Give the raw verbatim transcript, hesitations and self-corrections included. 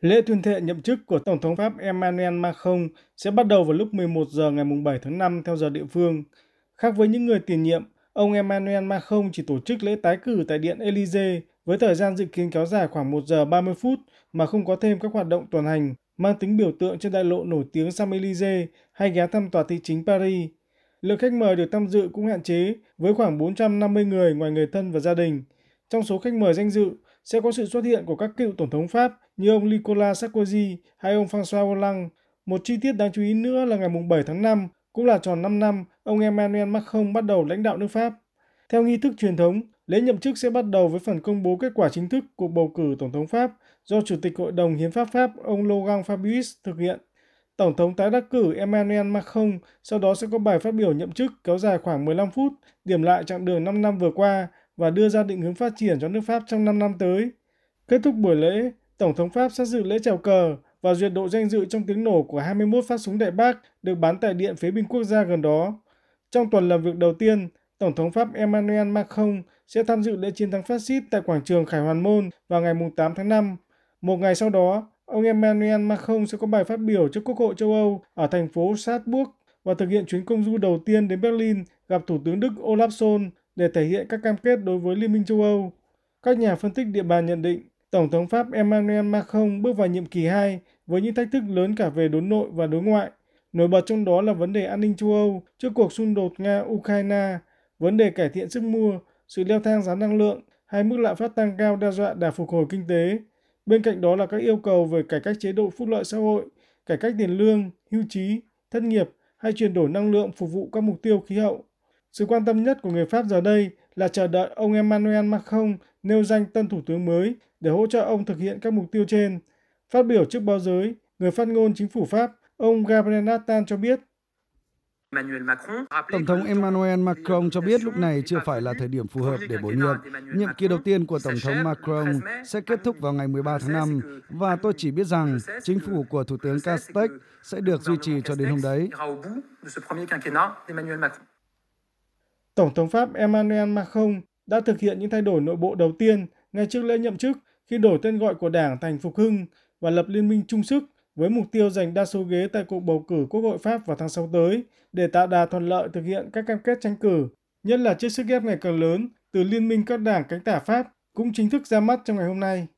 Lễ tuyên thệ nhậm chức của Tổng thống Pháp Emmanuel Macron sẽ bắt đầu vào lúc mười một giờ ngày bảy tháng năm theo giờ địa phương. Khác với những người tiền nhiệm, ông Emmanuel Macron chỉ tổ chức lễ tái cử tại Điện Élysée với thời gian dự kiến kéo dài khoảng một giờ ba mươi phút mà không có thêm các hoạt động tuần hành mang tính biểu tượng trên đại lộ nổi tiếng Champs-Élysées hay ghé thăm tòa thị chính Paris. Lượng khách mời được tham dự cũng hạn chế với khoảng bốn trăm năm mươi người ngoài người thân và gia đình. Trong số khách mời danh dự sẽ có sự xuất hiện của các cựu Tổng thống Pháp như ông Nicolas Sarkozy hay ông François Hollande. Một chi tiết đáng chú ý nữa là ngày bảy tháng năm, cũng là tròn năm năm, ông Emmanuel Macron bắt đầu lãnh đạo nước Pháp. Theo nghi thức truyền thống, lễ nhậm chức sẽ bắt đầu với phần công bố kết quả chính thức cuộc bầu cử Tổng thống Pháp do Chủ tịch Hội đồng Hiến pháp Pháp ông Laurent Fabius thực hiện. Tổng thống tái đắc cử Emmanuel Macron sau đó sẽ có bài phát biểu nhậm chức kéo dài khoảng mười lăm phút, điểm lại chặng đường năm năm vừa qua và đưa ra định hướng phát triển cho nước Pháp trong năm năm tới. Kết thúc buổi lễ, Tổng thống Pháp sẽ dự lễ trào cờ và duyệt độ danh dự trong tiếng nổ của hai mươi mốt phát súng đại bác được bắn tại điện phế binh quốc gia gần đó. Trong tuần làm việc đầu tiên, Tổng thống Pháp Emmanuel Macron sẽ tham dự lễ chiến thắng phát xít tại quảng trường Khải Hoàn Môn vào ngày tám tháng năm. Một ngày sau đó, ông Emmanuel Macron sẽ có bài phát biểu trước Quốc hội châu Âu ở thành phố Strasbourg và thực hiện chuyến công du đầu tiên đến Berlin gặp Thủ tướng Đức Olaf Scholz để thể hiện các cam kết đối với Liên minh châu Âu. Các nhà phân tích địa bàn nhận định, Tổng thống Pháp Emmanuel Macron bước vào nhiệm kỳ hai với những thách thức lớn cả về đối nội và đối ngoại. Nổi bật trong đó là vấn đề an ninh châu Âu trước cuộc xung đột Nga-Ukraine, vấn đề cải thiện sức mua, sự leo thang giá năng lượng hay mức lạm phát tăng cao đe dọa đà phục hồi kinh tế. Bên cạnh đó là các yêu cầu về cải cách chế độ phúc lợi xã hội, cải cách tiền lương, hưu trí, thất nghiệp hay chuyển đổi năng lượng phục vụ các mục tiêu khí hậu. Sự quan tâm nhất của người Pháp giờ đây là chờ đợi ông Emmanuel Macron nêu danh tân thủ tướng mới để hỗ trợ ông thực hiện các mục tiêu trên. Phát biểu trước báo giới, người phát ngôn chính phủ Pháp, ông Gabriel Attal cho biết. Tổng thống Emmanuel Macron cho biết lúc này chưa phải là thời điểm phù hợp để bổ nhiệm. Nhiệm kỳ đầu tiên của Tổng thống Macron sẽ kết thúc vào ngày mười ba tháng năm và tôi chỉ biết rằng chính phủ của Thủ tướng Castex sẽ được duy trì cho đến hôm đấy. Tổng thống Pháp Emmanuel Macron đã thực hiện những thay đổi nội bộ đầu tiên ngay trước lễ nhậm chức khi đổi tên gọi của đảng thành Phục Hưng và lập liên minh chung sức với mục tiêu giành đa số ghế tại cuộc bầu cử Quốc hội Pháp vào tháng sáu tới để tạo đà thuận lợi thực hiện các cam kết tranh cử, nhất là trước sức ép ngày càng lớn từ liên minh các đảng cánh tả Pháp cũng chính thức ra mắt trong ngày hôm nay.